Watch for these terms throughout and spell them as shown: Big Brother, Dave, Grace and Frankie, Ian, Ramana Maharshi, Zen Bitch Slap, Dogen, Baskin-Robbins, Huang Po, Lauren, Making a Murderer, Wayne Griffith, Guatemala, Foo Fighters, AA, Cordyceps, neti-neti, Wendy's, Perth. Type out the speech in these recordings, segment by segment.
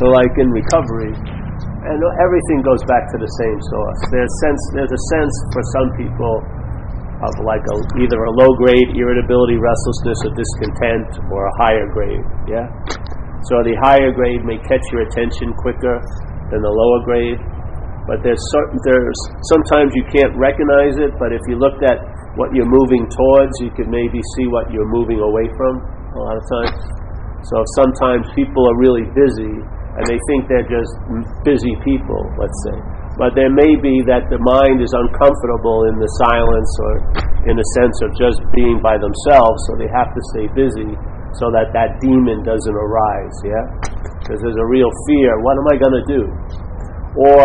So like in recovery, and everything goes back to the same source. There's a sense for some people of like either a low-grade irritability, restlessness, or discontent, or a higher grade, yeah? So the higher grade may catch your attention quicker than the lower grade, but sometimes you can't recognize it, but if you looked at what you're moving towards, you could maybe see what you're moving away from a lot of times. So sometimes people are really busy, and they think they're just busy people, let's say. But there may be that the mind is uncomfortable in the silence or in a sense of just being by themselves, so they have to stay busy so that that demon doesn't arise, yeah? Because there's a real fear, what am I going to do? Or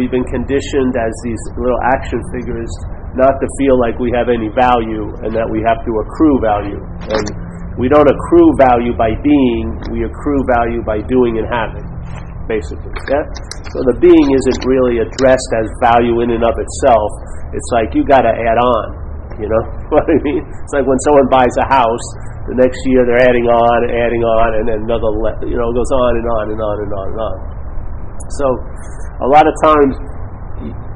we've been conditioned as these little action figures not to feel like we have any value and that we have to accrue value. And we don't accrue value by being, we accrue value by doing and having, basically. Yeah? So the being isn't really addressed as value in and of itself. It's like you got to add on, you know what I mean? It's like when someone buys a house, the next year they're adding on, and then another, it goes on and on and on and on and on. So a lot of times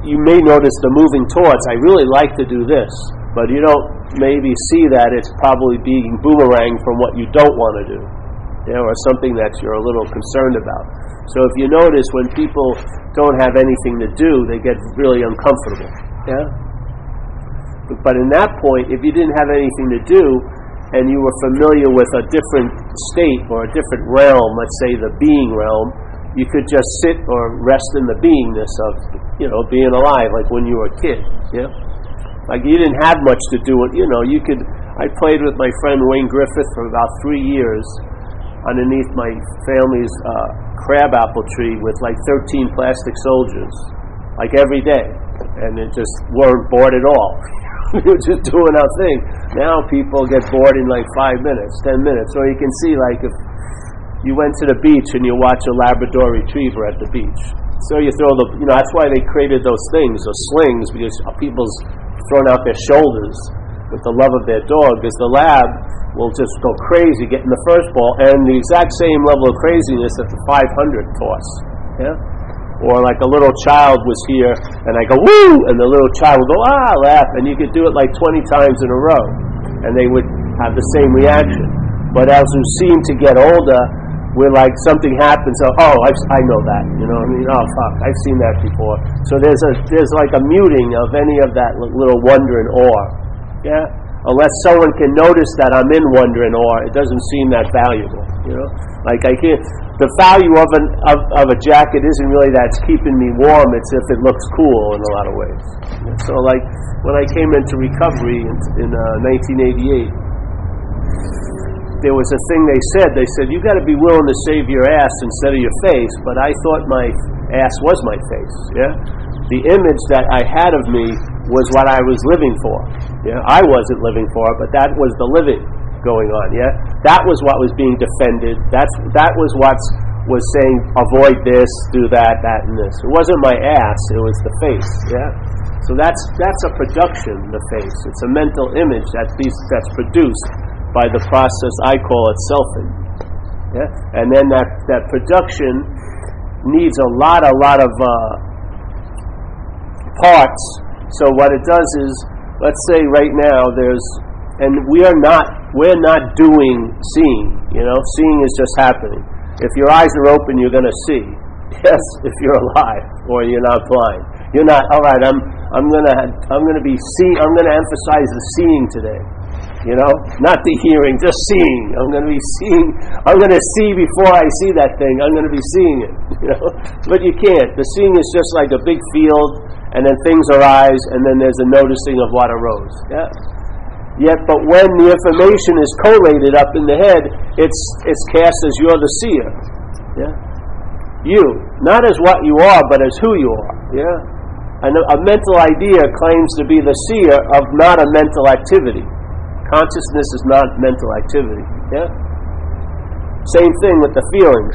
you may notice the moving towards, I really like to do this, but you don't maybe see that it's probably being boomerang from what you don't want to do, or something that you're a little concerned about. So if you notice, when people don't have anything to do, they get really uncomfortable. Yeah. But in that point, if you didn't have anything to do, and you were familiar with a different state or a different realm, let's say the being realm, you could just sit or rest in the beingness of, being alive, like when you were a kid. Yeah. Like you didn't have much to do. I played with my friend Wayne Griffith for about 3 years underneath my family's crab apple tree with like 13 plastic soldiers, like every day. And it just weren't bored at all. We were just doing our thing. Now people get bored in like 5 minutes, 10 minutes. So you can see, like, if you went to the beach and you watch a Labrador retriever at the beach. So you throw the, that's why they created those things, those slings, because people's thrown out their shoulders with the love of their dog, because the lab will just go crazy getting the first ball and the exact same level of craziness at the 500 toss. Yeah? Or like a little child was here and I go, woo! And the little child will go, laugh. And you could do it like 20 times in a row and they would have the same reaction. But as we seem to get older, we're like, something happens, I know that, I've seen that before. So there's like a muting of any of that little wonder and awe, yeah? Unless someone can notice that I'm in wonder and awe, it doesn't seem that valuable, Like the value of a jacket isn't really that it's keeping me warm, it's if it looks cool in a lot of ways. So like, when I came into recovery in 1988, there was a thing they said, you got to be willing to save your ass instead of your face, but I thought my ass was my face, yeah? The image that I had of me was what I was living for, yeah? I wasn't living for it, but that was the living going on, yeah? That was what was being defended, that was what was saying, avoid this, do that, and this. It wasn't my ass, it was the face, yeah? So that's a production, the face. It's a mental image that's produced by the process I call it selfing. Yeah? And then that production needs a lot of parts. So what it does is, let's say right now we're not doing seeing. Seeing is just happening. If your eyes are open, you're going to see. Yes, if you're alive or you're not blind. You're not, all right, I'm going to emphasize the seeing today. Not the hearing, just seeing. I'm going to be seeing. I'm going to see before I see that thing. I'm going to be seeing it. But you can't. The seeing is just like a big field, and then things arise, and then there's a noticing of what arose. Yeah. But when the information is collated up in the head, it's cast as you're the seer. Yeah. You, not as what you are, but as who you are. Yeah. And a mental idea claims to be the seer of not a mental activity. Consciousness is not mental activity, yeah? Same thing with the feelings.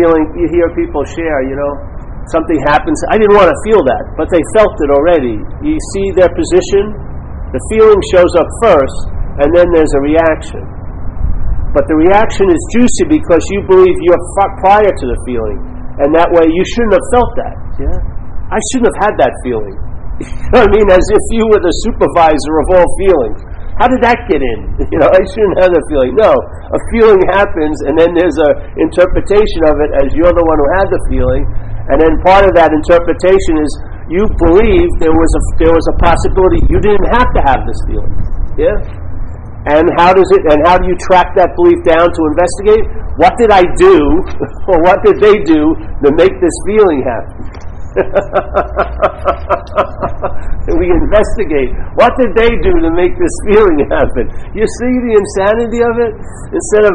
You hear people share, something happens, I didn't want to feel that, but they felt it already. You see their position? The feeling shows up first, and then there's a reaction. But the reaction is juicy because you believe you're prior to the feeling. And that way you shouldn't have felt that. Yeah? I shouldn't have had that feeling. You know what I mean? As if you were the supervisor of all feelings. How did that get in? You know, I shouldn't have that feeling. No, a feeling happens, and then there's an interpretation of it as you're the one who had the feeling. And then part of that interpretation is you believe there was a possibility you didn't have to have this feeling. Yeah? And how do you track that belief down to investigate? What did I do, or what did they do to make this feeling happen? We investigate. What did they do to make this feeling happen? You see the insanity of it? Instead of,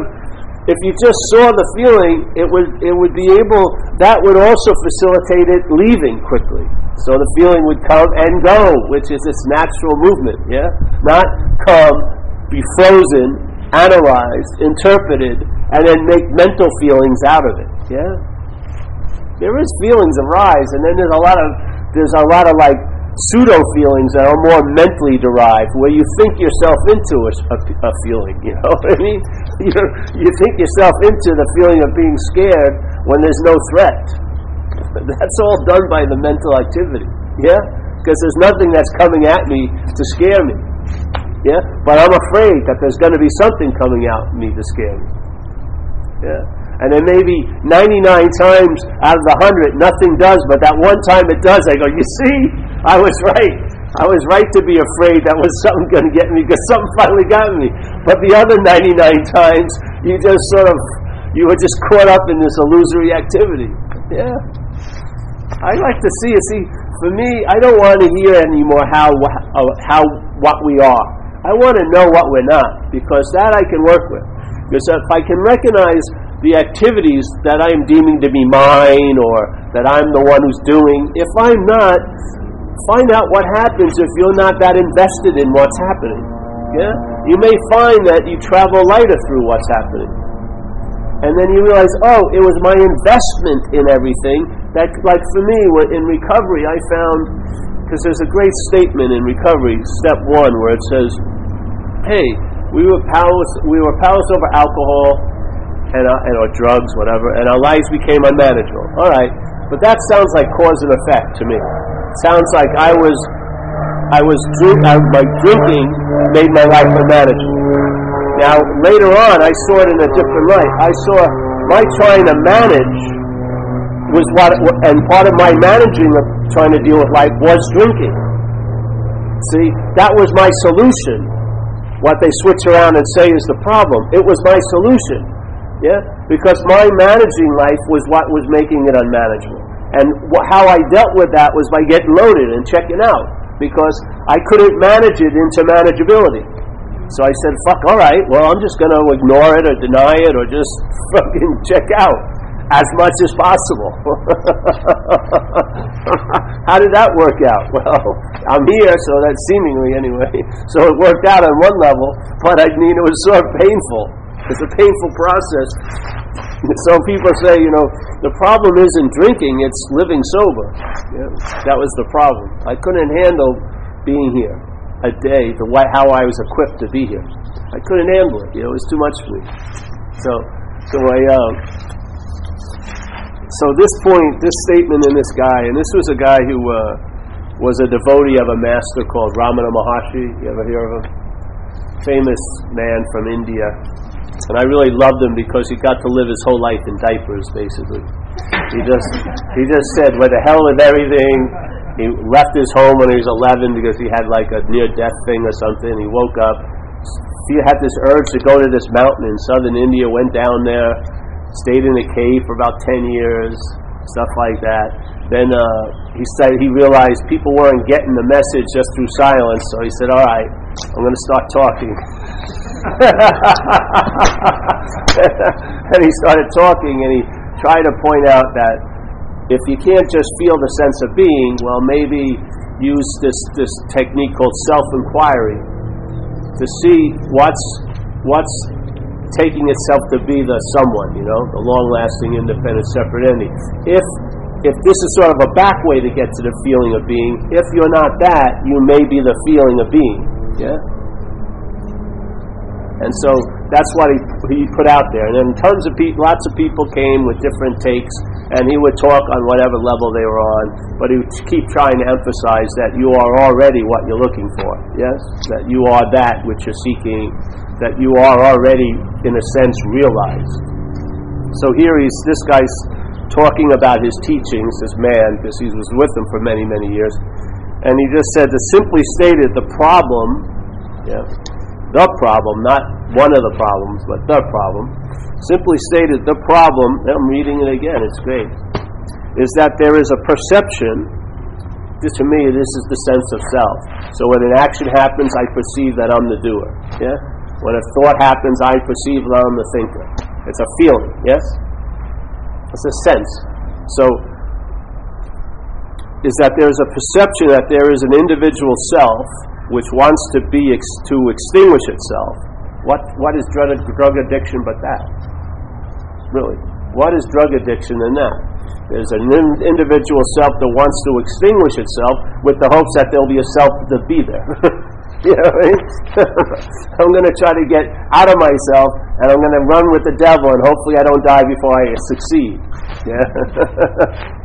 if you just saw the feeling, it would be able, that would also facilitate it leaving quickly. So the feeling would come and go, which is its natural movement, yeah? Not come, be frozen, analyzed, interpreted, and then make mental feelings out of it. Yeah, there is feelings arise, and then there's a lot of like pseudo feelings that are more mentally derived, where you think yourself into a feeling. You know what I mean? You think yourself into the feeling of being scared when there's no threat. That's all done by the mental activity. Yeah, because there's nothing that's coming at me to scare me. Yeah, but I'm afraid that there's going to be something coming out of me to scare me. Yeah, and then maybe 99 times out of the 100, nothing does, but that one time it does. I go, you see, I was right. I was right to be afraid that was something going to get me, because something finally got me. But the other 99 times, you were just caught up in this illusory activity. Yeah, I like to see it. See, for me, I don't want to hear anymore how what we are. I want to know what we're not, because that I can work with. Because if I can recognize the activities that I'm deeming to be mine, or that I'm the one who's doing, if I'm not, find out what happens if you're not that invested in what's happening. Yeah? You may find that you travel lighter through what's happening. And then you realize, oh, it was my investment in everything. That, like for me, in recovery, I found, because there's a great statement in recovery, step one, where it says, hey, we were powerless over alcohol and our drugs, whatever, and our lives became unmanageable. All right, but that sounds like cause and effect to me. It sounds like my drinking made my life unmanageable. Now later on, I saw it in a different light. I saw my trying to manage was what, and part of my managing of trying to deal with life was drinking. See, that was my solution. What they switch around and say is the problem. It was my solution, yeah? Because my managing life was what was making it unmanageable. And how I dealt with that was by getting loaded and checking out, because I couldn't manage it into manageability. So I said, fuck, all right, well, I'm just going to ignore it or deny it or just fucking check out as much as possible. How did that work out? Well, I'm here, so that's seemingly anyway. So it worked out on one level, but I mean, it was sort of painful. It's a painful process. So people say, you know, the problem isn't drinking, it's living sober. Yeah, that was the problem. I couldn't handle being here a day, how I was equipped to be here. I couldn't handle it. You know, it was too much for me. So I... So this point, this statement in this guy, and this was a guy who was a devotee of a master called Ramana Maharshi. You ever hear of him? Famous man from India. And I really loved him because he got to live his whole life in diapers, basically. He just said, "What the hell with everything." He left his home when he was 11 because he had like a near-death thing or something. He woke up. He had this urge to go to this mountain in southern India, went down there, stayed in a cave for about 10 years, stuff like that. Then he realized people weren't getting the message just through silence, so he said, all right, I'm going to start talking. And he started talking, and he tried to point out that if you can't just feel the sense of being, well, maybe use this technique called self-inquiry to see what's taking itself to be the someone, you know, the long-lasting, independent, separate entity. If this is sort of a back way to get to the feeling of being, if you're not that, you may be the feeling of being, yeah? And so That's what he put out there. And then lots of people came with different takes, and he would talk on whatever level they were on, but he would keep trying to emphasize that you are already what you're looking for, yes? That you are that which you're seeking, that you are already, in a sense, realized. So here this guy's talking about his teachings, this man, because he was with him for many, many years, and he just said, to simply stated the problem, yeah, the problem, not one of the problems, but the problem, simply stated the problem, and I'm reading it again, it's great, is that there is a perception. To me, this is the sense of self. So when an action happens, I perceive that I'm the doer. Yeah? When a thought happens, I perceive that I'm the thinker. It's a feeling, yes? It's a sense. So, is that there is a perception that there is an individual self which wants to extinguish itself. What is drug addiction but that? Really, what is drug addiction than that? There's an individual self that wants to extinguish itself with the hopes that there'll be a self to be there. You know what I mean? I'm going to try to get out of myself, and I'm going to run with the devil, and hopefully I don't die before I succeed. Yeah?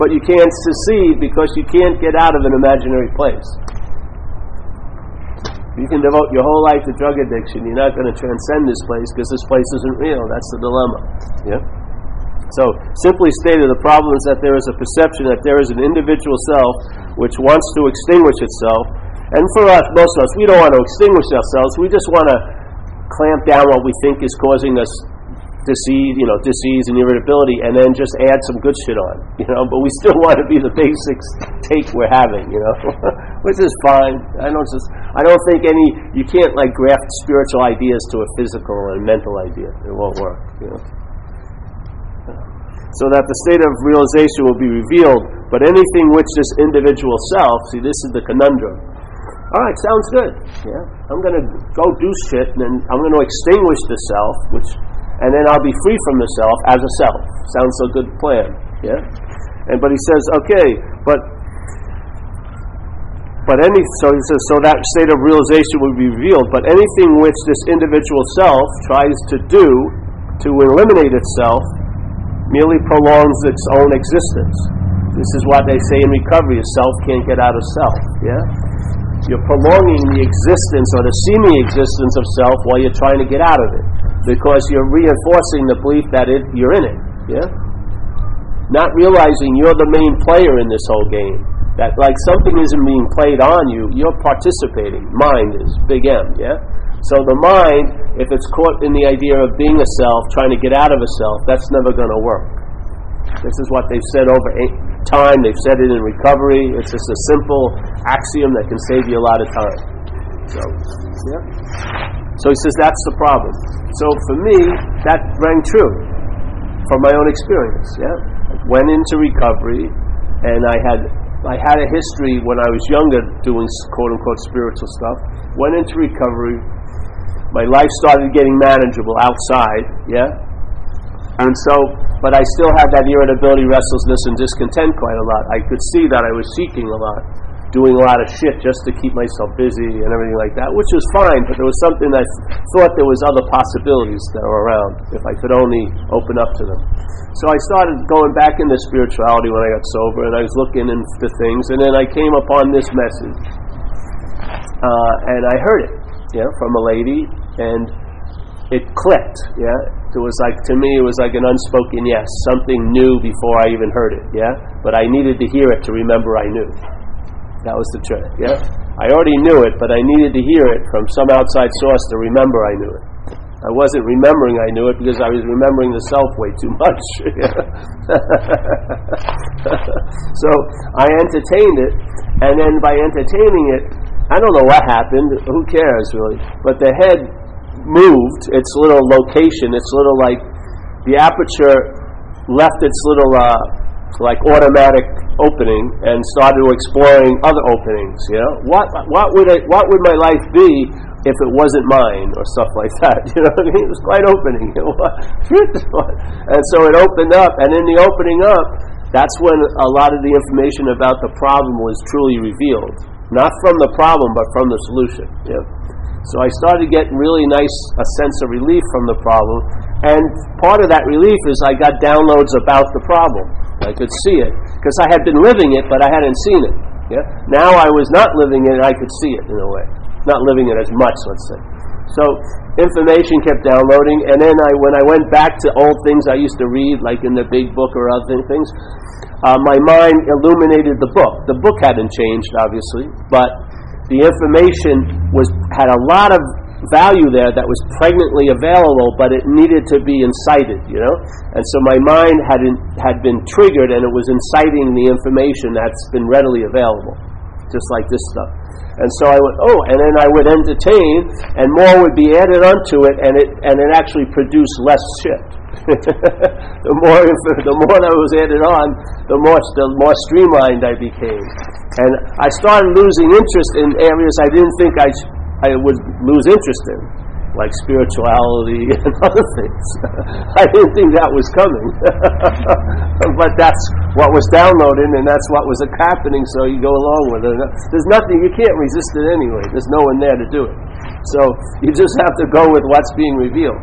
But you can't succeed because you can't get out of an imaginary place. You can devote your whole life to drug addiction. You're not going to transcend this place because this place isn't real. That's the dilemma. Yeah? So, simply stated, the problem is that there is a perception that there is an individual self which wants to extinguish itself. And for us, most of us, we don't want to extinguish ourselves. We just want to clamp down what we think is causing us disease, you know, disease and irritability, and then just add some good shit on, you know. But we still want to be the basics take we're having, you know, which is fine. I don't think you can't like graft spiritual ideas to a physical and mental idea. It won't work, you know. So that the state of realization will be revealed, but anything which this individual self, see, this is the conundrum. Alright, sounds good. Yeah, I'm going to go do shit, and then I'm going to extinguish the self, and then I'll be free from the self as a self. Sounds a good plan. Yeah? But he says, okay, so that state of realization will be revealed, but anything which this individual self tries to do to eliminate itself merely prolongs its own existence. This is what they say in recovery, a self can't get out of self. Yeah? You're prolonging the existence or the seeming existence of self while you're trying to get out of it, because you're reinforcing the belief that you're in it, yeah? Not realizing you're the main player in this whole game, that like something isn't being played on you, you're participating. Mind is big M, yeah? So the mind, if it's caught in the idea of being a self, trying to get out of a self, that's never going to work. This is what they've said over time. They've said it in recovery. It's just a simple axiom that can save you a lot of time. So, yeah. So he says that's the problem. So for me, that rang true from my own experience. Yeah, I went into recovery, and I had a history when I was younger doing quote unquote spiritual stuff. Went into recovery. My life started getting manageable outside. Yeah, and so. But I still had that irritability, restlessness, and discontent quite a lot. I could see that I was seeking a lot, doing a lot of shit just to keep myself busy and everything like that, which was fine, but there was something that I thought there was other possibilities that were around if I could only open up to them. So I started going back into spirituality when I got sober, and I was looking into things, and then I came upon this message, and I heard it, yeah, from a lady, and it clicked, yeah. It was like, to me, it was like an unspoken yes, something new before I even heard it, yeah? But I needed to hear it to remember I knew. That was the trick, yeah? I already knew it, but I needed to hear it from some outside source to remember I knew it. I wasn't remembering I knew it because I was remembering the self way too much. So I entertained it, and then by entertaining it, I don't know what happened, who cares really, but the head moved its little location, its little like the aperture left its little like automatic opening and started exploring other openings. You know, what would my life be if it wasn't mine or stuff like that? You know what I mean? It was quite opening, and so it opened up, and in the opening up, that's when a lot of the information about the problem was truly revealed, not from the problem but from the solution. Yeah. So I started getting really a sense of relief from the problem. And part of that relief is I got downloads about the problem. I could see it. Because I had been living it, but I hadn't seen it. Yeah? Now I was not living it, and I could see it in a way. Not living it as much, let's say. So information kept downloading, and then when I went back to old things I used to read, like in the big book or other things, my mind illuminated the book. The book hadn't changed, obviously, but the information had a lot of value there that was pregnantly available, but it needed to be incited, you know? And so my mind had been triggered, and it was inciting the information that's been readily available, just like this stuff. And so I went, and then I would entertain, and more would be added onto it, and it actually produced less shit. The more that was added on, the more streamlined I became. And I started losing interest in areas I didn't think I would lose interest in, like spirituality and other things. I didn't think that was coming. But that's what was downloading, and that's what was happening, so you go along with it. There's nothing, you can't resist it anyway. There's no one there to do it. So you just have to go with what's being revealed.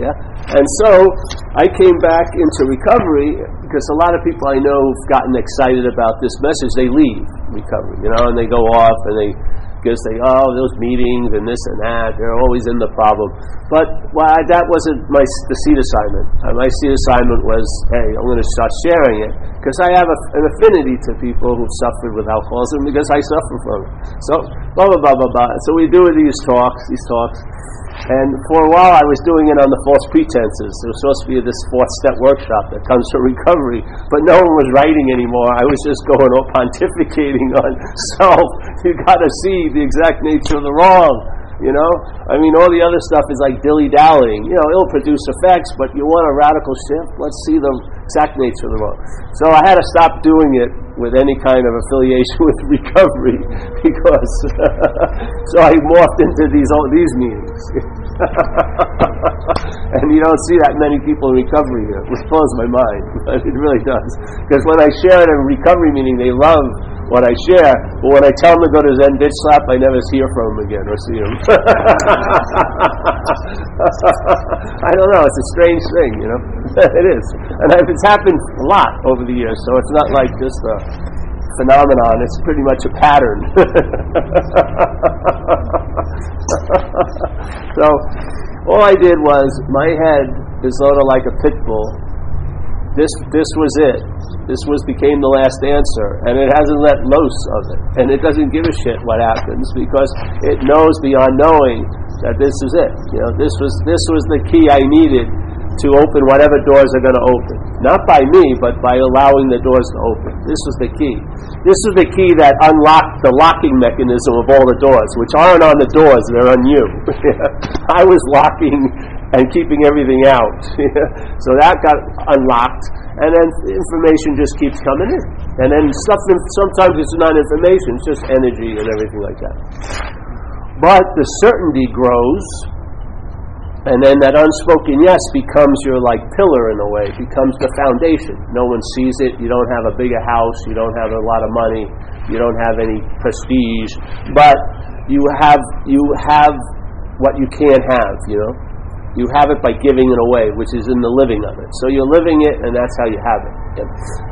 Yeah? And so I came back into recovery, because a lot of people I know have gotten excited about this message. They leave recovery, you know, and they go off, and they just say, those meetings and this and that, they're always in the problem. But that wasn't the seed assignment. My seed assignment was, hey, I'm going to start sharing it, because I have an affinity to people who've suffered with alcoholism, because I suffer from it. So, blah, blah, blah, blah, blah. So we do these talks. And for a while I was doing it on the false pretenses. There was supposed to be this fourth step workshop that comes from recovery, but no one was writing anymore. I was just going pontificating on self. You got to see the exact nature of the wrong, you know? I mean, all the other stuff is like dilly-dallying. You know, it'll produce effects, but you want a radical shift? Let's see the exact nature of the wrong. So I had to stop doing it with any kind of affiliation with recovery, because so I morphed into these meetings. And you don't see that many people in recovery here, which blows my mind. It really does. Because when I share at a recovery meeting, they love what I share, but when I tell them to go to Zen Bitch Slap, I never hear from them again or see them. I don't know, it's a strange thing, you know? It is. And it's happened a lot over the years, so it's not like just a phenomenon, it's pretty much a pattern. So, all I did was, my head is sort of like a pit bull. This was it. This became the last answer, and it hasn't let loose of it, and it doesn't give a shit what happens, because it knows beyond knowing that this is it. You know, this was the key I needed to open whatever doors are going to open, not by me, but by allowing the doors to open. This was the key. This is the key that unlocked the locking mechanism of all the doors, which aren't on the doors; they're on you. I was locking and keeping everything out. So that got unlocked, and then information just keeps coming in. And then stuff, sometimes it's not information, it's just energy and everything like that. But the certainty grows, and then that unspoken yes becomes your pillar in a way, becomes the foundation. No one sees it, you don't have a bigger house, you don't have a lot of money, you don't have any prestige, but you have what you can't have, you know? You have it by giving it away, which is in the living of it. So you're living it, and that's how you have it.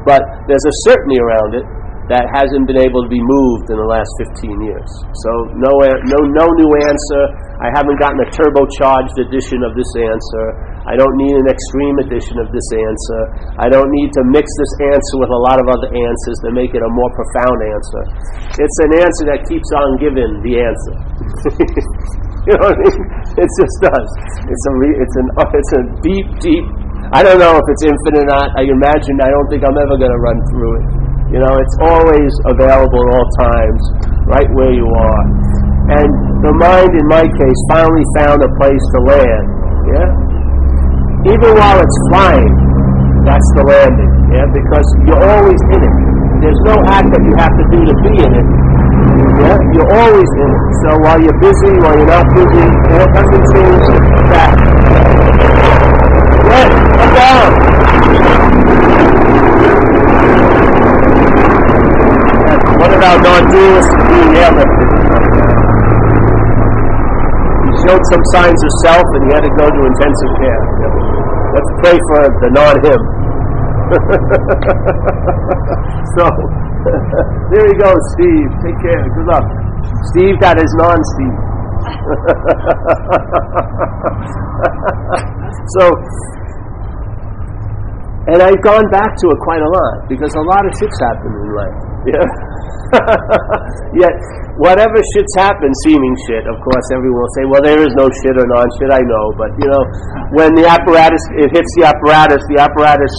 But there's a certainty around it that hasn't been able to be moved in the last 15 years. So no new answer. I haven't gotten a turbocharged edition of this answer. I don't need an extreme edition of this answer. I don't need to mix this answer with a lot of other answers to make it a more profound answer. It's an answer that keeps on giving the answer. You know what I mean? It just does. It's a deep, deep. I don't know if it's infinite or not. I don't think I'm ever going to run through it. You know, it's always available at all times, right where you are. And the mind, in my case, finally found a place to land. Yeah. Even while it's flying, that's the landing. Yeah, because you're always in it. There's no act that you have to do to be in it. Yeah, you're always in it. So while you're busy, while you're not busy, it doesn't change that. Yes, come down. What about non-dualists being airlifted? showed some signs of self and he had to go to intensive care. Let's pray for the non-him. So, there you go, Steve. Take care. Good luck. Steve got his non-Steve. So, and I've gone back to it quite a lot because a lot of shit's happened in life. Yeah. Yet, whatever shit's happened, seeming shit, of course, everyone will say, well, there is no shit or non-shit, I know, but, you know, when the apparatus, it hits the apparatus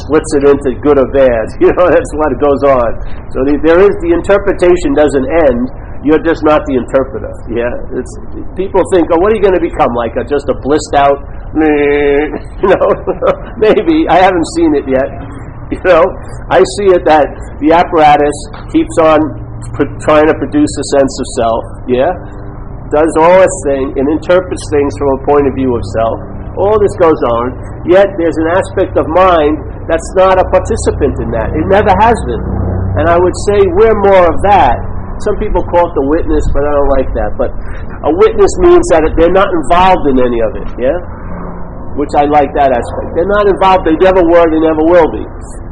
splits it into good or bad, you know, that's what goes on. So there is, the interpretation doesn't end, you're just not the interpreter, yeah? It's, people think, oh, what are you going to become, like just a blissed out, you know, maybe, I haven't seen it yet. You know, I see it that the apparatus keeps on trying to produce a sense of self, yeah? Does all its thing and interprets things from a point of view of self. All this goes on, yet there's an aspect of mind that's not a participant in that. It never has been. And I would say we're more of that. Some people call it the witness, but I don't like that. But a witness means that they're not involved in any of it, yeah? Which I like that aspect. They're not involved, they never were, they never will be.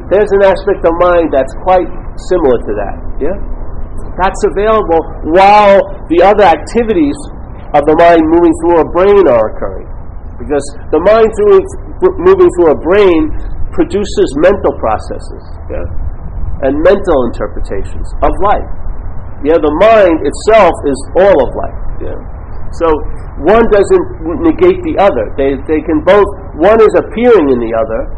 There's an aspect of mind that's quite similar to that, yeah? That's available while the other activities of the mind moving through a brain are occurring. Because the mind moving through a brain produces mental processes, yeah? And mental interpretations of life. Yeah, the mind itself is all of life, yeah? So one doesn't negate the other. They can both, one is appearing in the other,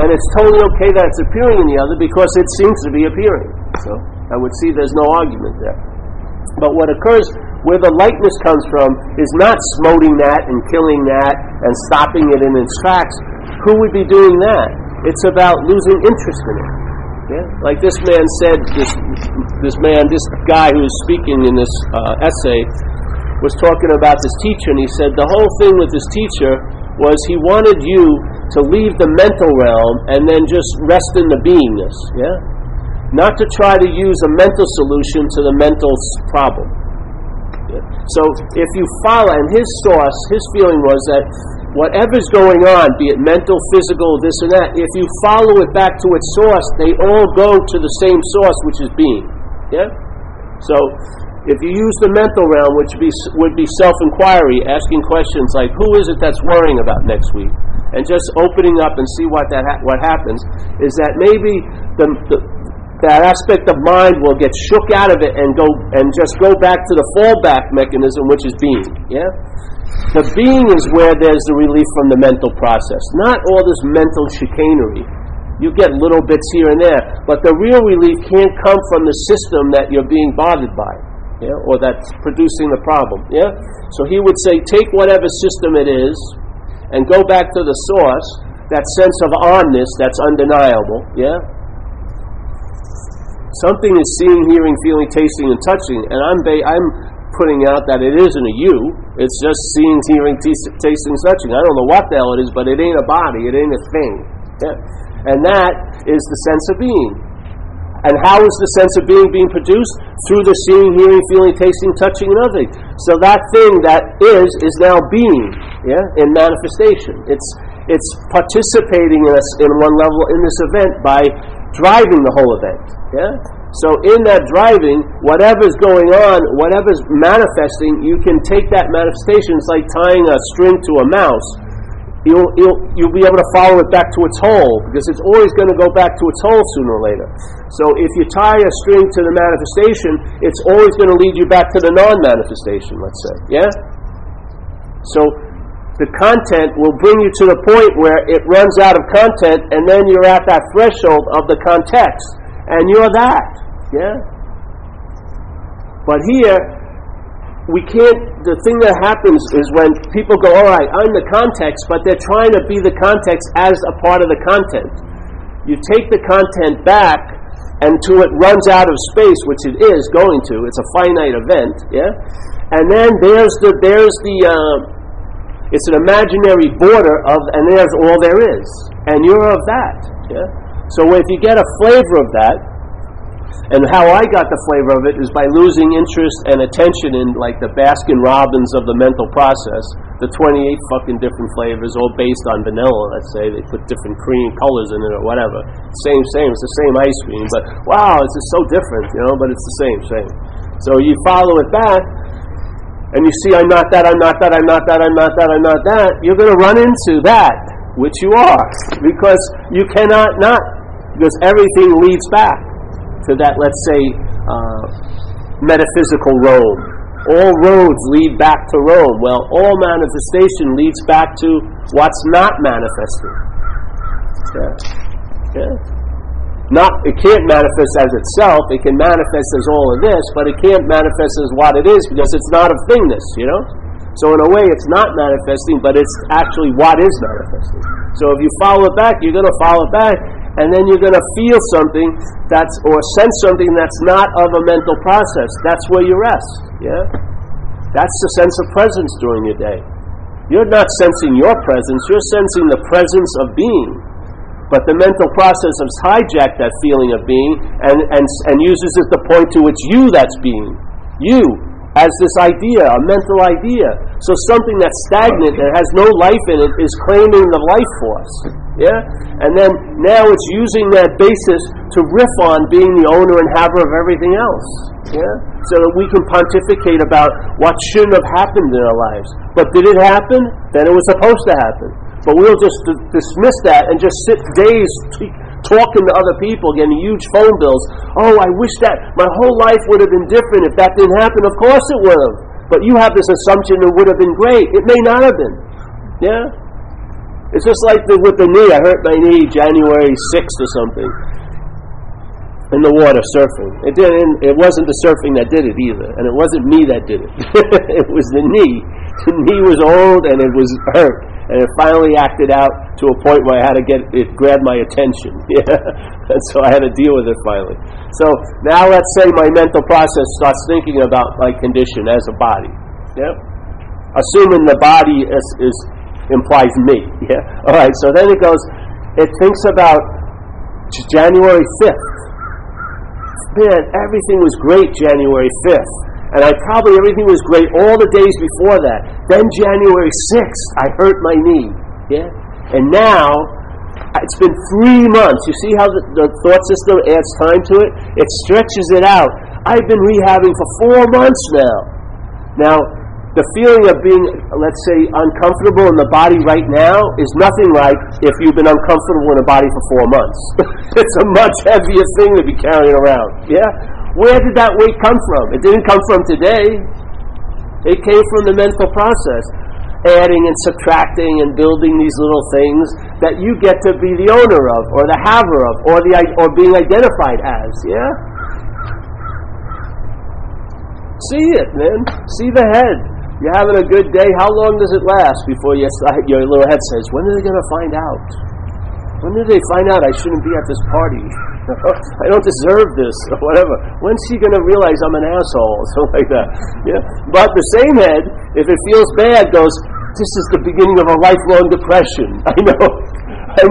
and it's totally okay that it's appearing in the other because it seems to be appearing. So I would see there's no argument there. But what occurs where the lightness comes from is not smoting that and killing that and stopping it in its tracks. Who would be doing that? It's about losing interest in it. Yeah? Like this man said, this guy who was speaking in this essay, was talking about this teacher, and he said the whole thing with this teacher was he wanted you to leave the mental realm and then just rest in the beingness, yeah? Not to try to use a mental solution to the mental problem. Yeah? So if you follow, and his source, his feeling was that whatever's going on, be it mental, physical, this and that, if you follow it back to its source, they all go to the same source, which is being, yeah? So if you use the mental realm, which would be self-inquiry, asking questions like, who is it that's worrying about next week? And just opening up and see what happens, is that maybe that aspect of mind will get shook out of it and just go back to the fallback mechanism, which is being, yeah? The being is where there's the relief from the mental process, not all this mental chicanery. You get little bits here and there, but the real relief can't come from the system that you're being bothered by. Yeah, or that's producing the problem. Yeah, so he would say, take whatever system it is, and go back to the source. That sense of onness that's undeniable. Yeah, something is seeing, hearing, feeling, tasting, and touching. And I'm putting out that it isn't a you. It's just seeing, hearing, tasting, touching. I don't know what the hell it is, but it ain't a body. It ain't a thing. Yeah, and that is the sense of being. And how is the sense of being produced? Through the seeing, hearing, feeling, tasting, touching, and othering. So that thing that is now being, yeah, in manifestation. It's participating in one level in this event by driving the whole event, yeah? So in that driving, whatever's going on, whatever's manifesting, you can take that manifestation. It's like tying a string to a mouse. You'll be able to follow it back to its whole, because it's always going to go back to its whole sooner or later. So if you tie a string to the manifestation, it's always going to lead you back to the non-manifestation, let's say. Yeah? So the content will bring you to the point where it runs out of content, and then you're at that threshold of the context. And you're that. Yeah? But here, the thing that happens is when people go, all right, I'm the context, but they're trying to be the context as a part of the content. You take the content back until it runs out of space, which it is going to. It's a finite event, yeah? And then it's an imaginary border of, and there's all there is. And you're of that, yeah? So if you get a flavor of that, and how I got the flavor of it is by losing interest and attention in, like, the Baskin-Robbins of the mental process, the 28 fucking different flavors, all based on vanilla, let's say. They put different cream colors in it or whatever. Same, it's the same ice cream, but wow, it's just so different, you know, but it's the same. So you follow it back, and you see, I'm not that, you're going to run into that, which you are, because you cannot not, because everything leads back to that, let's say, metaphysical Rome. All roads lead back to Rome. Well, all manifestation leads back to what's not manifested. Yeah. It can't manifest as itself. It can manifest as all of this, but it can't manifest as what it is because it's not of thingness, you know? So in a way, it's not manifesting, but it's actually what is manifesting. So if you follow it back, you're going to follow it back, and then you're going to feel something that's, or sense something that's not of a mental process. That's where you rest, yeah? That's the sense of presence during your day. You're not sensing your presence, you're sensing the presence of being. But the mental process has hijacked that feeling of being and uses it to point to it's you that's being. You, as this idea, a mental idea. So something that's stagnant, that has no life in it, is claiming the life force. Yeah? And then now it's using that basis to riff on being the owner and haver of everything else. Yeah? So that we can pontificate about what shouldn't have happened in our lives. But did it happen? Then it was supposed to happen. But we'll just dismiss that and just sit dazed talking to other people, getting huge phone bills. Oh, I wish that my whole life would have been different if that didn't happen. Of course it would have. But you have this assumption it would have been great. It may not have been. Yeah? It's just like with the knee. I hurt my knee January 6th or something in the water surfing. It wasn't the surfing that did it either. And it wasn't me that did it. It was the knee. The knee was old and it was hurt. And it finally acted out to a point where I had to get it, grabbed my attention. Yeah. And so I had to deal with it finally. So now let's say my mental process starts thinking about my condition as a body. Yeah. Assuming the body is implies me. Yeah. All right. So then it goes. It thinks about January 5th. Man, everything was great January 5th. And everything was great all the days before that. Then January 6th, I hurt my knee. Yeah? And now, it's been 3 months. You see how the thought system adds time to it? It stretches it out. I've been rehabbing for 4 months now. Now, the feeling of being, let's say, uncomfortable in the body right now is nothing like if you've been uncomfortable in the body for 4 months. It's a much heavier thing to be carrying around. Yeah? Where did that weight come from? It didn't come from today. It came from the mental process, adding and subtracting and building these little things that you get to be the owner of, or the haver of, or being identified as. Yeah. See it, man. See the head. You're having a good day. How long does it last before your little head says, "When are they going to find out? When did they find out I shouldn't be at this party? I don't deserve this," or whatever. When's he going to realize I'm an asshole, or something like that? Yeah. But the same head, if it feels bad, goes, "This is the beginning of a lifelong depression. I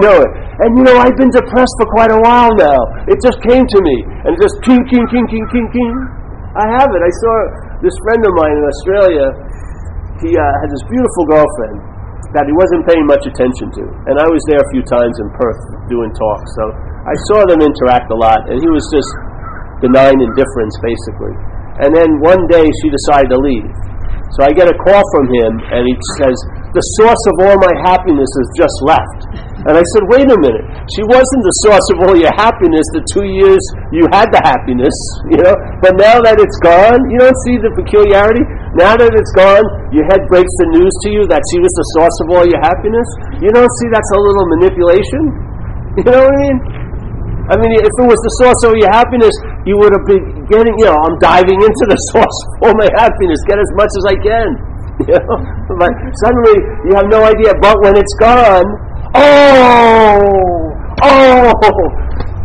know it. And you know, I've been depressed for quite a while now. It just came to me, and it just king, king, king, king, king, king. I have it. I saw this friend of mine in Australia. He had this beautiful girlfriend that he wasn't paying much attention to, and I was there a few times in Perth doing talks, so I saw them interact a lot, and he was just benign indifference, basically. And then one day, she decided to leave. So I get a call from him, and he says, "The source of all my happiness has just left." And I said, "Wait a minute. She wasn't the source of all your happiness the 2 years you had the happiness, you know? But now that it's gone," you don't see the peculiarity? Now that it's gone, your head breaks the news to you that she was the source of all your happiness? You don't see that's a little manipulation? You know what I mean? I mean, if it was the source of your happiness, you would have been getting, you know, "I'm diving into the source of all my happiness, get as much as I can." You know? But suddenly, you have no idea. But when it's gone,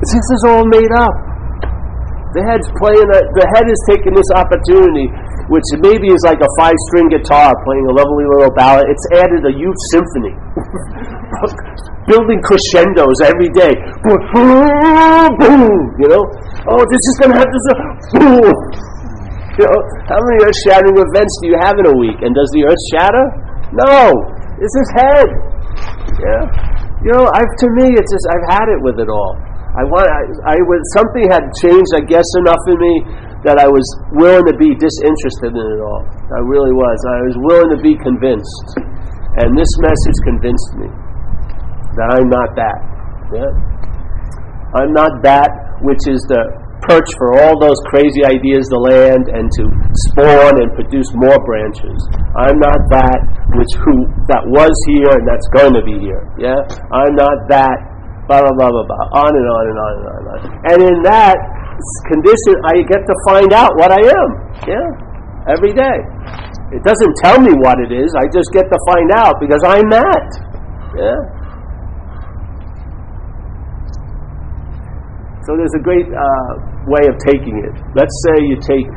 this is all made up. The head is taking this opportunity, which maybe is like a 5-string guitar playing a lovely little ballad. It's added a huge symphony. Building crescendos every day. Boom, you know? "Oh, this is going to happen." Boom. You know, how many earth-shattering events do you have in a week? And does the earth shatter? No, it's his head. Yeah, you know, to me, it's just I've had it with it all. Something had changed, I guess, enough in me that I was willing to be disinterested in it all. I really was. I was willing to be convinced, and this message convinced me that I'm not that. Yeah, I'm not that which is the perch for all those crazy ideas to land and to spawn and produce more branches. I'm not that that was here and that's going to be here. Yeah, I'm not that. Blah blah blah blah blah. On and on and on and on and on. And in that condition, I get to find out what I am. Yeah, every day. It doesn't tell me what it is. I just get to find out because I'm that. Yeah. So there's a great way of taking it. Let's say you take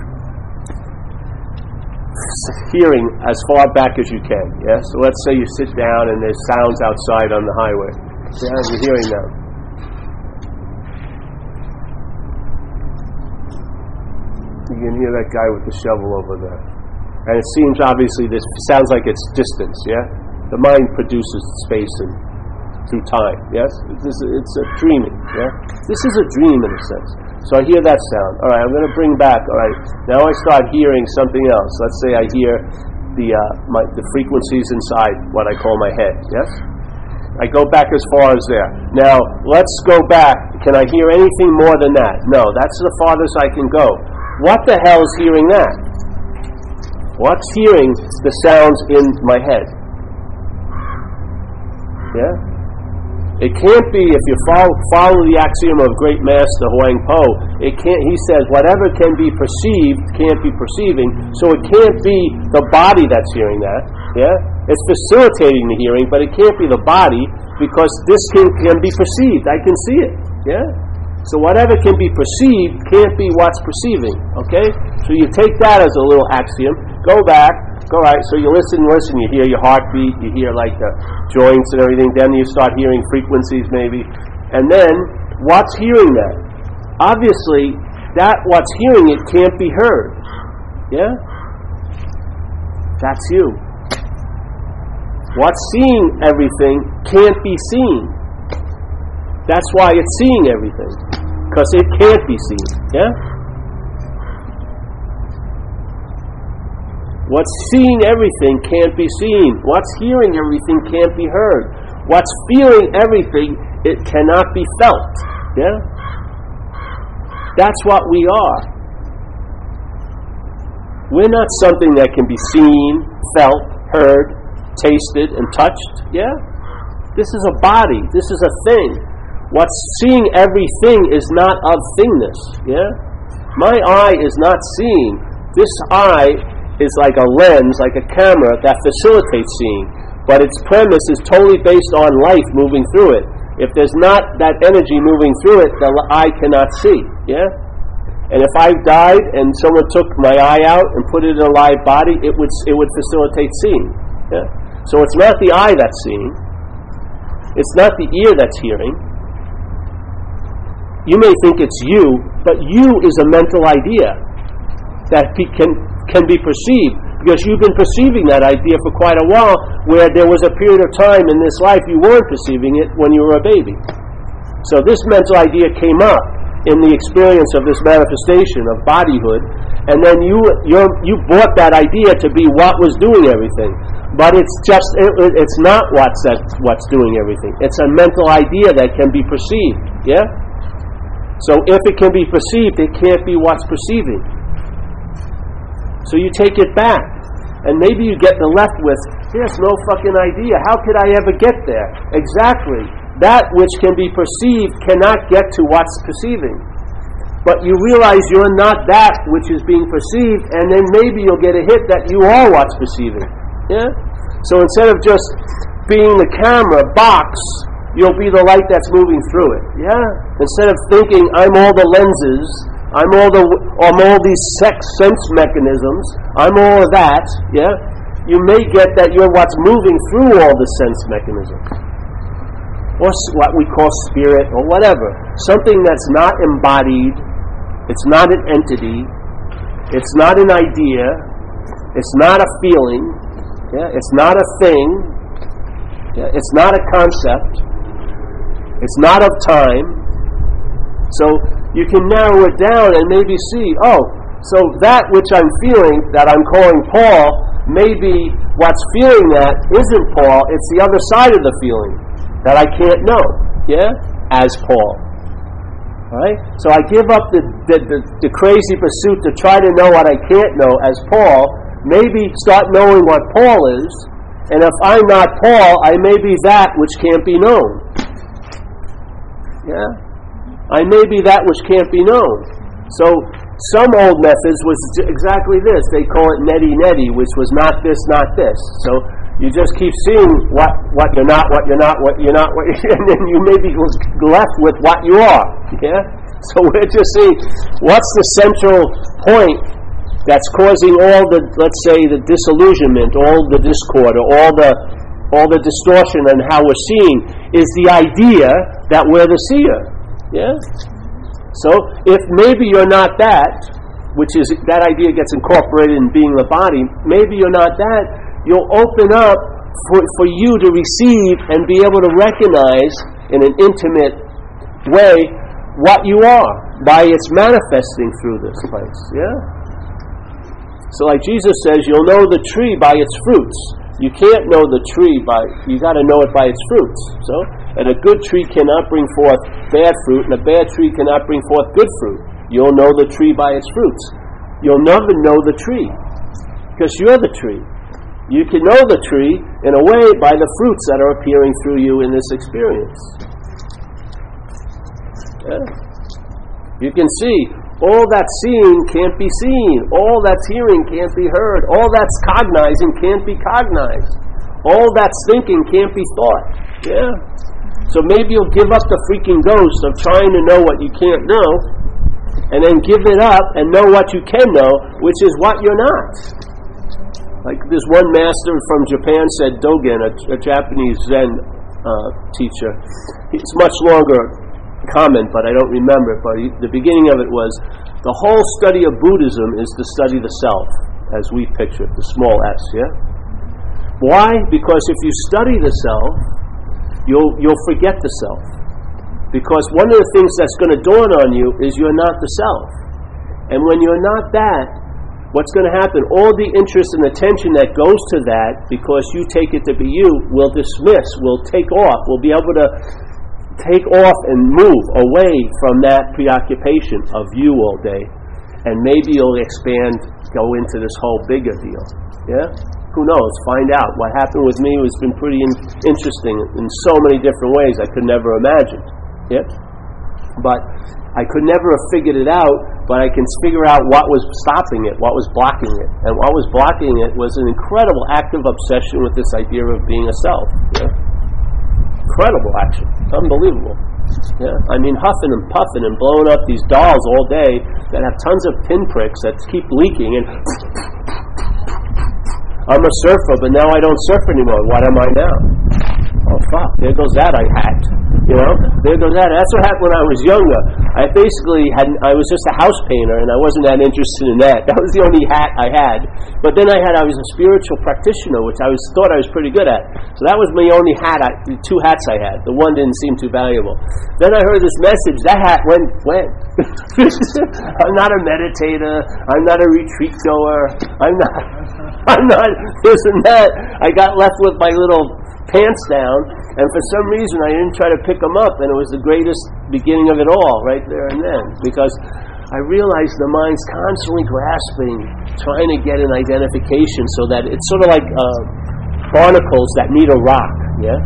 hearing as far back as you can. Yeah? So let's say you sit down and there's sounds outside on the highway. Yeah, you're hearing them. You can hear that guy with the shovel over there. And it seems obviously this sounds like it's distance, yeah? The mind produces space and through time, yes? It's a dreaming, yeah? This is a dream in a sense. So I hear that sound. All right, I'm going to bring back, all right, now I start hearing something else. Let's say I hear the frequencies inside what I call my head, yes? I go back as far as there. Now, let's go back. Can I hear anything more than that? No, that's the farthest I can go. What the hell is hearing that? What's hearing the sounds in my head? Yeah? It can't be, if you follow the axiom of great master Huang Po, he says whatever can be perceived can't be perceiving, so it can't be the body that's hearing that. Yeah? It's facilitating the hearing, but it can't be the body because this can be perceived. I can see it. Yeah? So whatever can be perceived can't be what's perceiving. Okay? So you take that as a little axiom, go back. All right, so you listen, you hear your heartbeat, you hear like the joints and everything, then you start hearing frequencies maybe, and then what's hearing that? Obviously, that what's hearing it can't be heard, yeah? That's you. What's seeing everything can't be seen. That's why it's seeing everything, because it can't be seen, yeah? What's seeing everything can't be seen. What's hearing everything can't be heard. What's feeling everything, it cannot be felt. Yeah? That's what we are. We're not something that can be seen, felt, heard, tasted, and touched. Yeah? This is a body. This is a thing. What's seeing everything is not of thingness. Yeah? My eye is not seeing. This eye is like a lens, like a camera that facilitates seeing, but its premise is totally based on life moving through it. If there's not that energy moving through it, the eye cannot see. Yeah? And if I died and someone took my eye out and put it in a live body, it would facilitate seeing. Yeah? So it's not the eye that's seeing. It's not the ear that's hearing. You may think it's you, but you is a mental idea that can be perceived, because you've been perceiving that idea for quite a while, where there was a period of time in this life you weren't perceiving it when you were a baby. So this mental idea came up in the experience of this manifestation of bodyhood, and then you brought that idea to be what was doing everything. But it's not what's doing everything. It's a mental idea that can be perceived. Yeah? So if it can be perceived, it can't be what's perceiving. So you take it back, and maybe you get left with, there's no fucking idea. How could I ever get there? Exactly. That which can be perceived cannot get to what's perceiving. But you realize you're not that which is being perceived, and then maybe you'll get a hit that you are what's perceiving. Yeah? So instead of just being the camera box, you'll be the light that's moving through it. Yeah? Instead of thinking, I'm all the lenses, I'm all these sense mechanisms, I'm all of that, yeah? You may get that you're what's moving through all the sense mechanisms. Or what we call spirit, or whatever. Something that's not embodied, it's not an entity, it's not an idea, it's not a feeling, Yeah? It's not a thing. Yeah? It's not a concept. It's not of time. So you can narrow it down and maybe see, oh, so that which I'm feeling, that I'm calling Paul, maybe what's feeling that isn't Paul, it's the other side of the feeling that I can't know, yeah, as Paul. All right? So I give up the crazy pursuit to try to know what I can't know as Paul, maybe start knowing what Paul is, and if I'm not Paul, I may be that which can't be known. Yeah? I may be that which can't be known. So some old methods was exactly this. They call it neti-neti, which was not this, not this. So you just keep seeing what you're not, what you're not, what you're not, what you're not, and then you may be left with what you are. Yeah? So we're just seeing what's the central point that's causing all the, let's say, the disillusionment, all the discord, or all the distortion in how we're seeing is the idea that we're the seer. Yeah? So if maybe you're not that, which is that idea gets incorporated in being the body, maybe you're not that, you'll open up for you to receive and be able to recognize in an intimate way what you are by its manifesting through this place. Yeah? So like Jesus says, you'll know the tree by its fruits. You can't know the tree by, you got to know it by its fruits. So, and a good tree cannot bring forth bad fruit, and a bad tree cannot bring forth good fruit. You'll know the tree by its fruits. You'll never know the tree, because you're the tree. You can know the tree, in a way, by the fruits that are appearing through you in this experience. Yeah. You can see, all that's seeing can't be seen. All that's hearing can't be heard. All that's cognizing can't be cognized. All that's thinking can't be thought. Yeah? So maybe you'll give up the freaking ghost of trying to know what you can't know, and then give it up and know what you can know, which is what you're not. Like this one master from Japan said, Dogen, a Japanese Zen teacher. It's much longer comment, but I don't remember it, but the beginning of it was, the whole study of Buddhism is to study the self, as we picture it, the small s, yeah? Why? Because if you study the self, you'll forget the self. Because one of the things that's going to dawn on you is you're not the self. And when you're not that, what's going to happen? All the interest and attention that goes to that, because you take it to be you, will dismiss, will take off, will be able to take off and move away from that preoccupation of you all day, and maybe you'll expand, go into this whole bigger deal. Yeah, who knows? Find out. What happened with me has been pretty interesting in so many different ways I could never imagine. Yeah, but I could never have figured it out. But I can figure out what was stopping it, what was blocking it, and what was blocking it was an incredible active obsession with this idea of being a self. Yeah? Incredible, actually. Unbelievable. Yeah? I mean, huffing and puffing and blowing up these dolls all day that have tons of pinpricks that keep leaking, and I'm a surfer, but now I don't surf anymore. What am I now? Oh, fuck. There goes that I had. You know? There goes that. That's what happened when I was younger. I was just a house painter, and I wasn't that interested in that. That was the only hat I had. But then I was a spiritual practitioner, which thought I was pretty good at. So that was my only hat, the two hats I had. The one didn't seem too valuable. Then I heard this message, that hat went. I'm not a meditator. I'm not a retreat goer. I'm not this and that. I got left with my little pants down, and for some reason I didn't try to pick them up, and it was the greatest beginning of it all right there and then, because I realized the mind's constantly grasping, trying to get an identification, so that it's sort of like barnacles that need a rock. Yeah,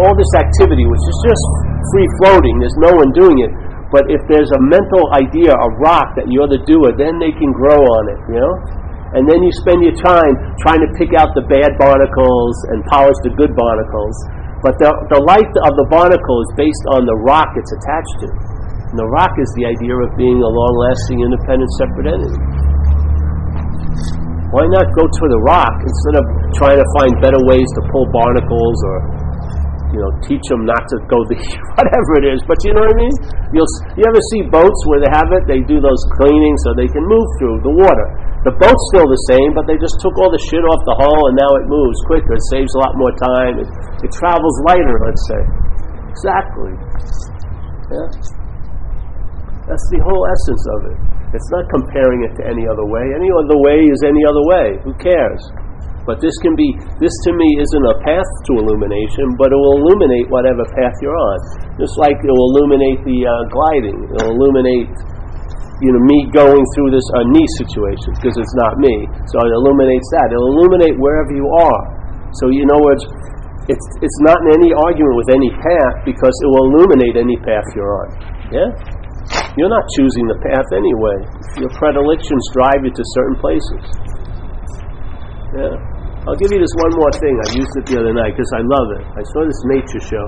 all this activity, which is just free floating, there's no one doing it, but if there's a mental idea, a rock that you're the doer, then they can grow on it, you know. And then you spend your time trying to pick out the bad barnacles and polish the good barnacles. But the light of the barnacle is based on the rock it's attached to. And the rock is the idea of being a long-lasting, independent, separate entity. Why not go to the rock instead of trying to find better ways to pull barnacles, or, you know, teach them not to go the whatever it is, but you know what I mean? You ever see boats where they do those cleanings so they can move through the water? The boat's still the same, but they just took all the shit off the hull and now it moves quicker. It saves a lot more time. It travels lighter, let's say. Exactly. Yeah. That's the whole essence of it. It's not comparing it to any other way. Any other way is any other way. Who cares? But this to me isn't a path to illumination, but it will illuminate whatever path you're on. Just like it will illuminate the gliding. It will illuminate, me going through this knee situation, because it's not me. So it illuminates that. It'll illuminate wherever you are. So in other words, it's not in any argument with any path, because it will illuminate any path you're on. Yeah? You're not choosing the path anyway. Your predilections drive you to certain places. Yeah. I'll give you this one more thing. I used it the other night because I love it. I saw this nature show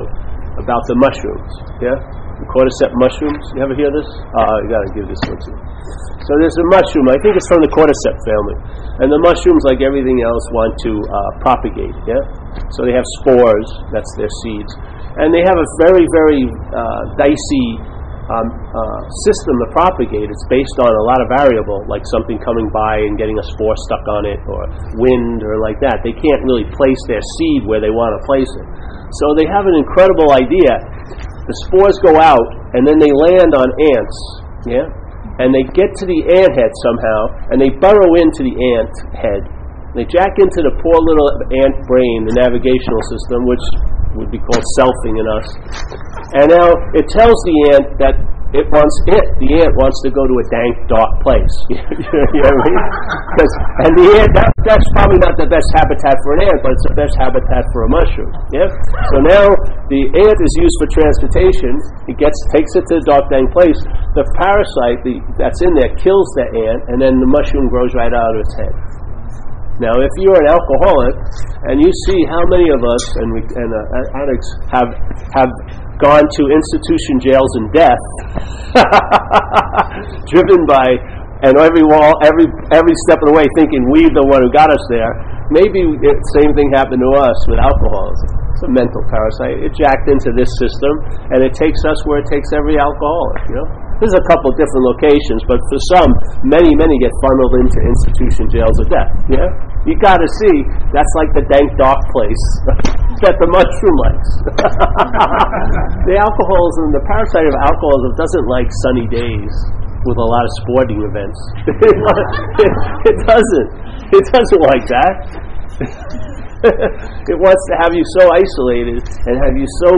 about the mushrooms. Yeah? The cordyceps mushrooms. You ever hear this? You got to give this one too. So there's a mushroom. I think it's from the cordyceps family. And the mushrooms, like everything else, want to propagate. Yeah? So they have spores. That's their seeds. And they have a very, very dicey system to propagate. It's based on a lot of variable, like something coming by and getting a spore stuck on it, or wind, or like that. They can't really place their seed where they want to place it. So they have an incredible idea. The spores go out, and then they land on ants, yeah? And they get to the ant head somehow, and they burrow into the ant head. They jack into the poor little ant brain, the navigational system, which would be called selfing in us. And now it tells the ant that the ant wants to go to a dank, dark place. You know what I mean? And the ant, that's probably not the best habitat for an ant, but it's the best habitat for a mushroom. Yeah? So now the ant is used for transportation. It takes it to the dark, dank place. The parasite that's in there kills the ant, and then the mushroom grows right out of its head. Now, if you're an alcoholic, and you see how many of us and addicts have gone to institution jails and death, driven by every step of the way thinking we're the one who got us there. Maybe the same thing happened to us with alcoholism. It's a mental parasite. It jacked into this system, and it takes us where it takes every alcoholic. There's a couple different locations, but for some, many, many get funneled into institution jails of death. Yeah, you got to see that's like the dank, dark place that the mushroom likes. The alcoholism, the parasite of alcoholism, doesn't like sunny days with a lot of sporting events. It doesn't. It doesn't like that. It wants to have you so isolated and have you so,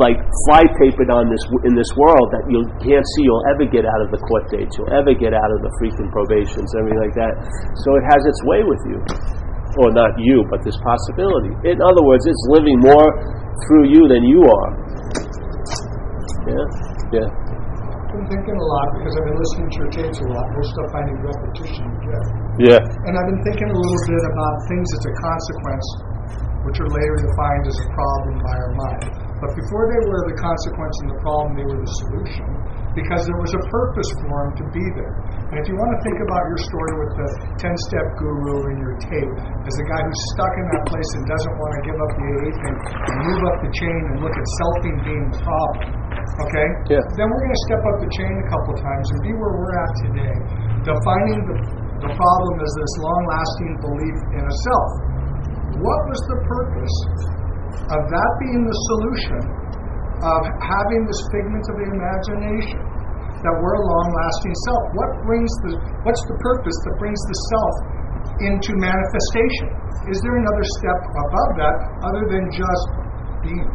like, fly papered on this in this world that you can't see you'll ever get out of the court dates, you'll ever get out of the freaking probations, everything like that. So it has its way with you, or not you, but this possibility. In other words, it's living more through you than you are. Yeah, yeah. I've been thinking a lot because I've been listening to your tapes a lot. Most stuff I need repetition. Yeah. Yeah. And I've been thinking a little bit about things as a consequence, which are later defined as a problem by our mind. But before they were the consequence and the problem, they were the solution, because there was a purpose for them to be there. And if you want to think about your story with the 10-step guru in your tape, as a guy who's stuck in that place and doesn't want to give up the AA thing and move up the chain and look at selfing being the problem, okay? Yeah. Then we're going to step up the chain a couple times and be where we're at today, defining the problem as this long-lasting belief in a self. What was the purpose of that being the solution, of having this figment of the imagination that we're a long-lasting self? What's the purpose that brings the self into manifestation? Is there another step above that other than just being?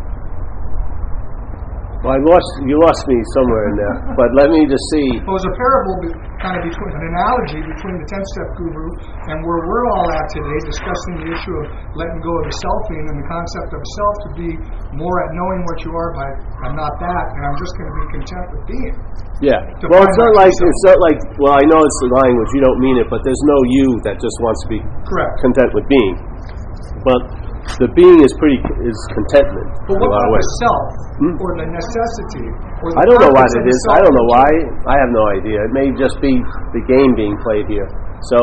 Well, you lost me somewhere in there, but let me just see. Well, it was a parable, an analogy between the 10-step guru and where we're all at today, discussing the issue of letting go of the selfing and the concept of self to be more at knowing what you are by I'm not that, and I'm just going to be content with being. Yeah. Well, it's not like. Well, I know it's the language. You don't mean it, but there's no you that just wants to be content with being. But the being is contentment. But what about the self, or the necessity, or the I don't know what it is. I don't know why. I have no idea. It may just be the game being played here. So,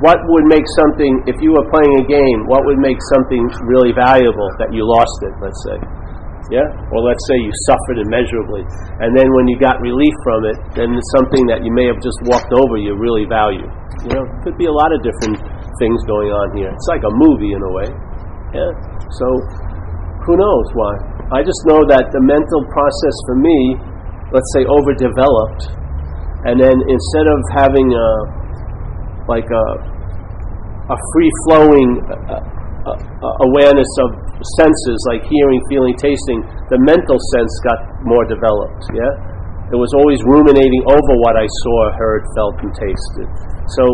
what would make something? If you were playing a game, what would make something really valuable that you lost it? Let's say, yeah? Or let's say you suffered immeasurably, and then when you got relief from it, then it's something that you may have just walked over you really value. You know, could be a lot of different things going on here. It's like a movie in a way, yeah? So, who knows why? I just know that the mental process for me, let's say overdeveloped, and then instead of having a free-flowing awareness of senses like hearing, feeling, tasting, the mental sense got more developed, yeah? It was always ruminating over what I saw, heard, felt, and tasted. So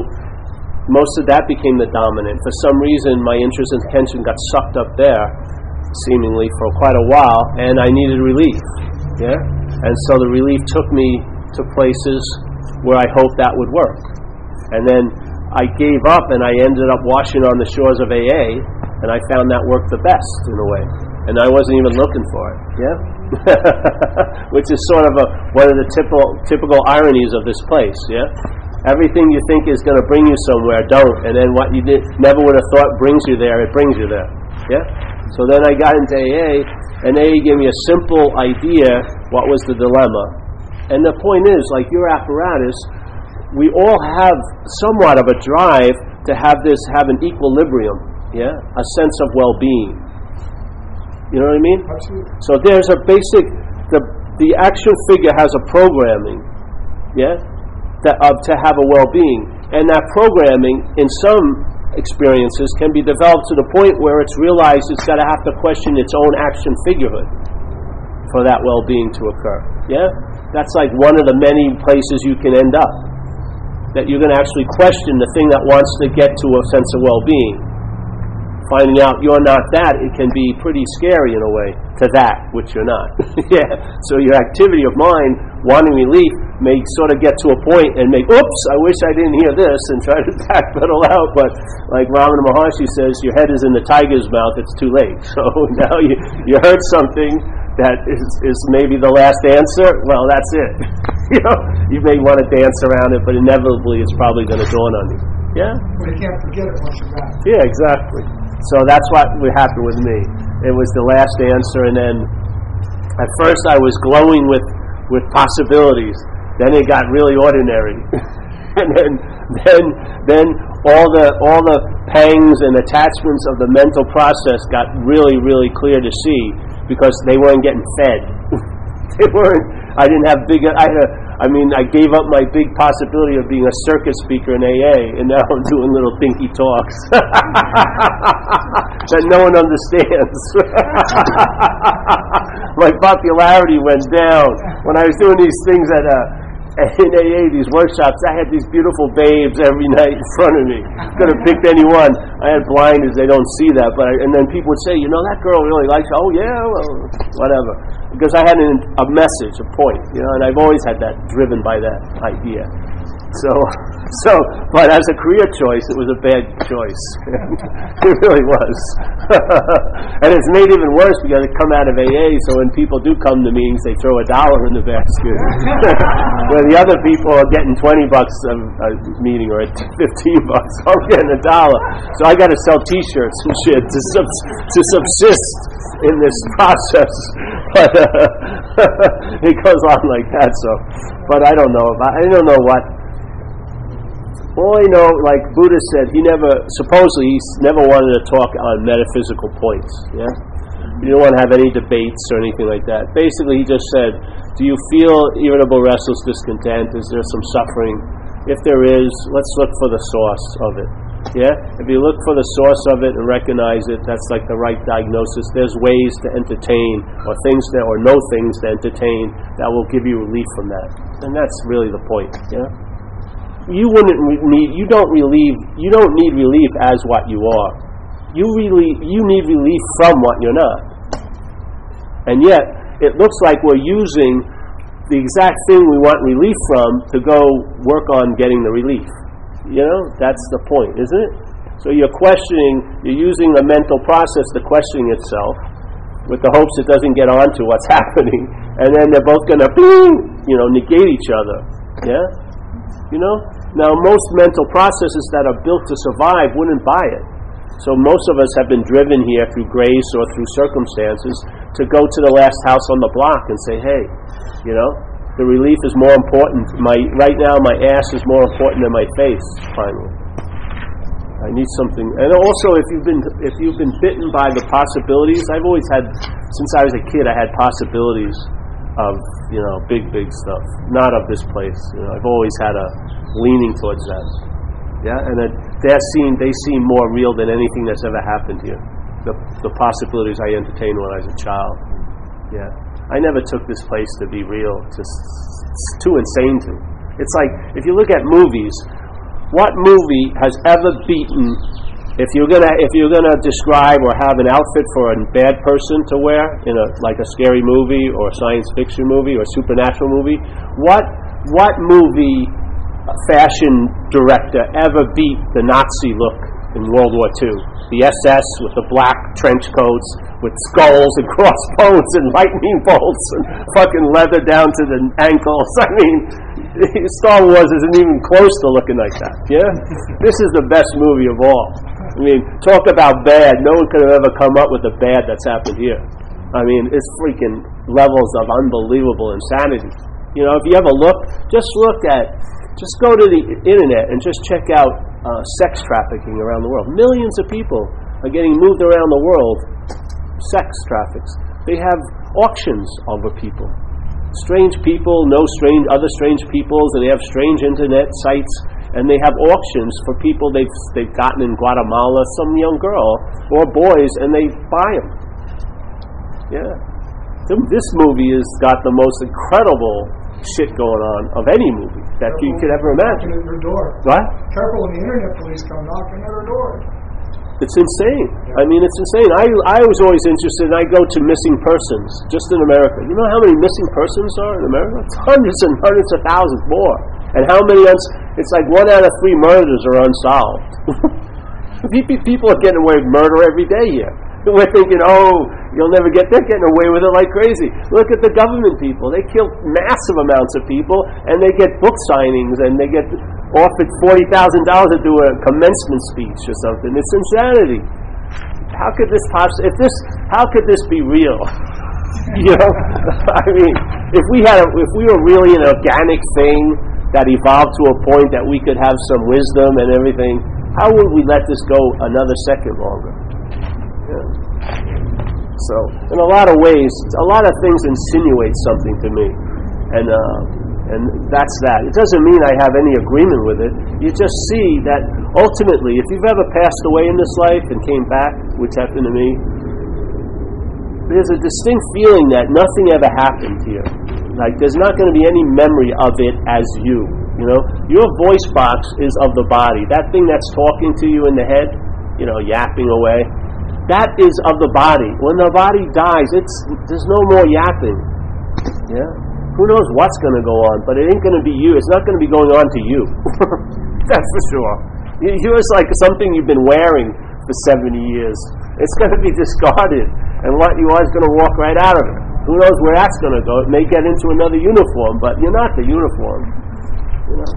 most of that became the dominant. For some reason, my interest and attention got sucked up there, seemingly, for quite a while, and I needed relief, yeah? And so the relief took me to places where I hoped that would work. And then I gave up and I ended up washing on the shores of AA, and I found that worked the best in a way. And I wasn't even looking for it, yeah? Which is sort of one of the typical ironies of this place, yeah? Everything you think is going to bring you somewhere, don't. And then what you never would have thought brings you there, it brings you there, yeah? So then I got into AA, and AA gave me a simple idea what was the dilemma. And the point is, like your apparatus, we all have somewhat of a drive to have an equilibrium, yeah, a sense of well-being. You know what I mean? Absolutely. So there's a basic, the action figure has a programming, yeah, to have a well-being, and that programming, in some experiences, can be developed to the point where it's realized it's got to have to question its own action figurehood for that well-being to occur. Yeah, that's like one of the many places you can end up, that you're going to actually question the thing that wants to get to a sense of well-being. Finding out you're not that, it can be pretty scary in a way, to that which you're not. Yeah. So your activity of mind, wanting relief, may sort of get to a point and make, oops, I wish I didn't hear this, and try to backpedal out. But like Ramana Maharshi says, your head is in the tiger's mouth, it's too late. So now you heard something that is maybe the last answer, well, that's it. You know, you may want to dance around it, but inevitably it's probably going to dawn on you. Yeah? But you can't forget it once you're back. Yeah, exactly. So that's what happened with me. It was the last answer, and then at first I was glowing with possibilities. Then it got really ordinary. And then all the pangs and attachments of the mental process got really, really clear to see, because they weren't getting fed. They weren't. I gave up my big possibility of being a circus speaker in AA, and now I'm doing little dinky talks that no one understands. My popularity went down when I was doing these things in AA, these workshops. I had these beautiful babes every night in front of me. Could have picked any one. I had blinders; they don't see that. And then people would say, "You know, that girl really likes you." Oh yeah, well, whatever. Because I had a message, a point, you know. And I've always had that, driven by that idea. So, but as a career choice, it was a bad choice. It really was. And it's made even worse because I come out of AA. So when people do come to meetings, they throw $1 in the basket. Where the other people are getting $20 a meeting, or $15. I'm getting $1. So I got to sell T-shirts and shit to subsist in this process. But it goes on like that. So, but I don't know what. All I know, like Buddha said, he never wanted to talk on metaphysical points. Yeah, you don't want to have any debates or anything like that. Basically, he just said, do you feel irritable, restless, discontent? Is there some suffering? If there is, let's look for the source of it. Yeah? If you look for the source of it and recognize it, that's like the right diagnosis. There's ways to entertain, or no things to entertain, that will give you relief from that. And that's really the point. Yeah? You don't need relief as what you are. You need relief from what you're not. And yet, it looks like we're using the exact thing we want relief from to go work on getting the relief. You know, that's the point, isn't it? So you're using the mental process to question itself with the hopes it doesn't get on to what's happening, and then they're both going to, negate each other. Yeah? You know? Now, most mental processes that are built to survive wouldn't buy it. So most of us have been driven here through grace or through circumstances to go to the last house on the block and say, hey, you know, the relief is more important. Right now, my ass is more important than my face, finally. I need something. And also, if you've been bitten by the possibilities, I've always had, since I was a kid, I had possibilities of, you know, big, big stuff. Not of this place. You know, I've always had a leaning towards that. Yeah, and they seem more real than anything that's ever happened here. The possibilities I entertained when I was a child. Yeah. I never took this place to be real. Just, it's too insane to. It's like, if you look at movies, what movie has ever beaten, if you're gonna describe or have an outfit for a bad person to wear in a scary movie or a science fiction movie or a supernatural movie, what movie fashion director ever beat the Nazi look in World War II? The SS with the black trench coats with skulls and crossbones and lightning bolts and fucking leather down to the ankles. I mean, Star Wars isn't even close to looking like that, yeah? This is the best movie of all. I mean, talk about bad. No one could have ever come up with the bad that's happened here. I mean, it's freaking levels of unbelievable insanity. You know, if you ever just go to the internet and just check out sex trafficking around the world. Millions of people are getting moved around the world, sex traffics. They have auctions over people. Strange people know other strange peoples, and they have strange internet sites, and they have auctions for people they've gotten in Guatemala, some young girl or boys, and they buy them. Yeah. This movie has got the most incredible shit going on of any movie that you could ever imagine. At her door. What? Careful when the internet police come knocking at her door. It's insane. Yeah. I mean, it's insane. I was always interested, and I go to missing persons, just in America. You know how many missing persons are in America? It's hundreds and hundreds of thousands more. And how many, it's like 1 out of 3 murders are unsolved. People are getting away with murder every day here. We're thinking, oh, you'll never get there, getting away with it like crazy. Look at the government people. They kill massive amounts of people, and they get book signings, and they get offered $40,000 to do a commencement speech or something. It's insanity. How could this be real? You know? I mean, if we were really an organic thing that evolved to a point that we could have some wisdom and everything, how would we let this go another second longer? Yeah. So, in a lot of ways, a lot of things insinuate something to me, and that's that. It doesn't mean I have any agreement with it. You just see that ultimately, if you've ever passed away in this life and came back, which happened to me, there's a distinct feeling that nothing ever happened here. Like, there's not going to be any memory of it as you. You know, your voice box is of the body. That thing that's talking to you in the head, you know, yapping away. That is of the body. When the body dies, there's no more yapping. Yeah? Who knows what's going to go on, but it ain't going to be you. It's not going to be going on to you. That's for sure. You're just like something you've been wearing for 70 years. It's going to be discarded, and what you are is going to walk right out of it. Who knows where that's going to go? It may get into another uniform, but you're not the uniform. You know?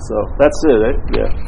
So that's it, eh? Yeah.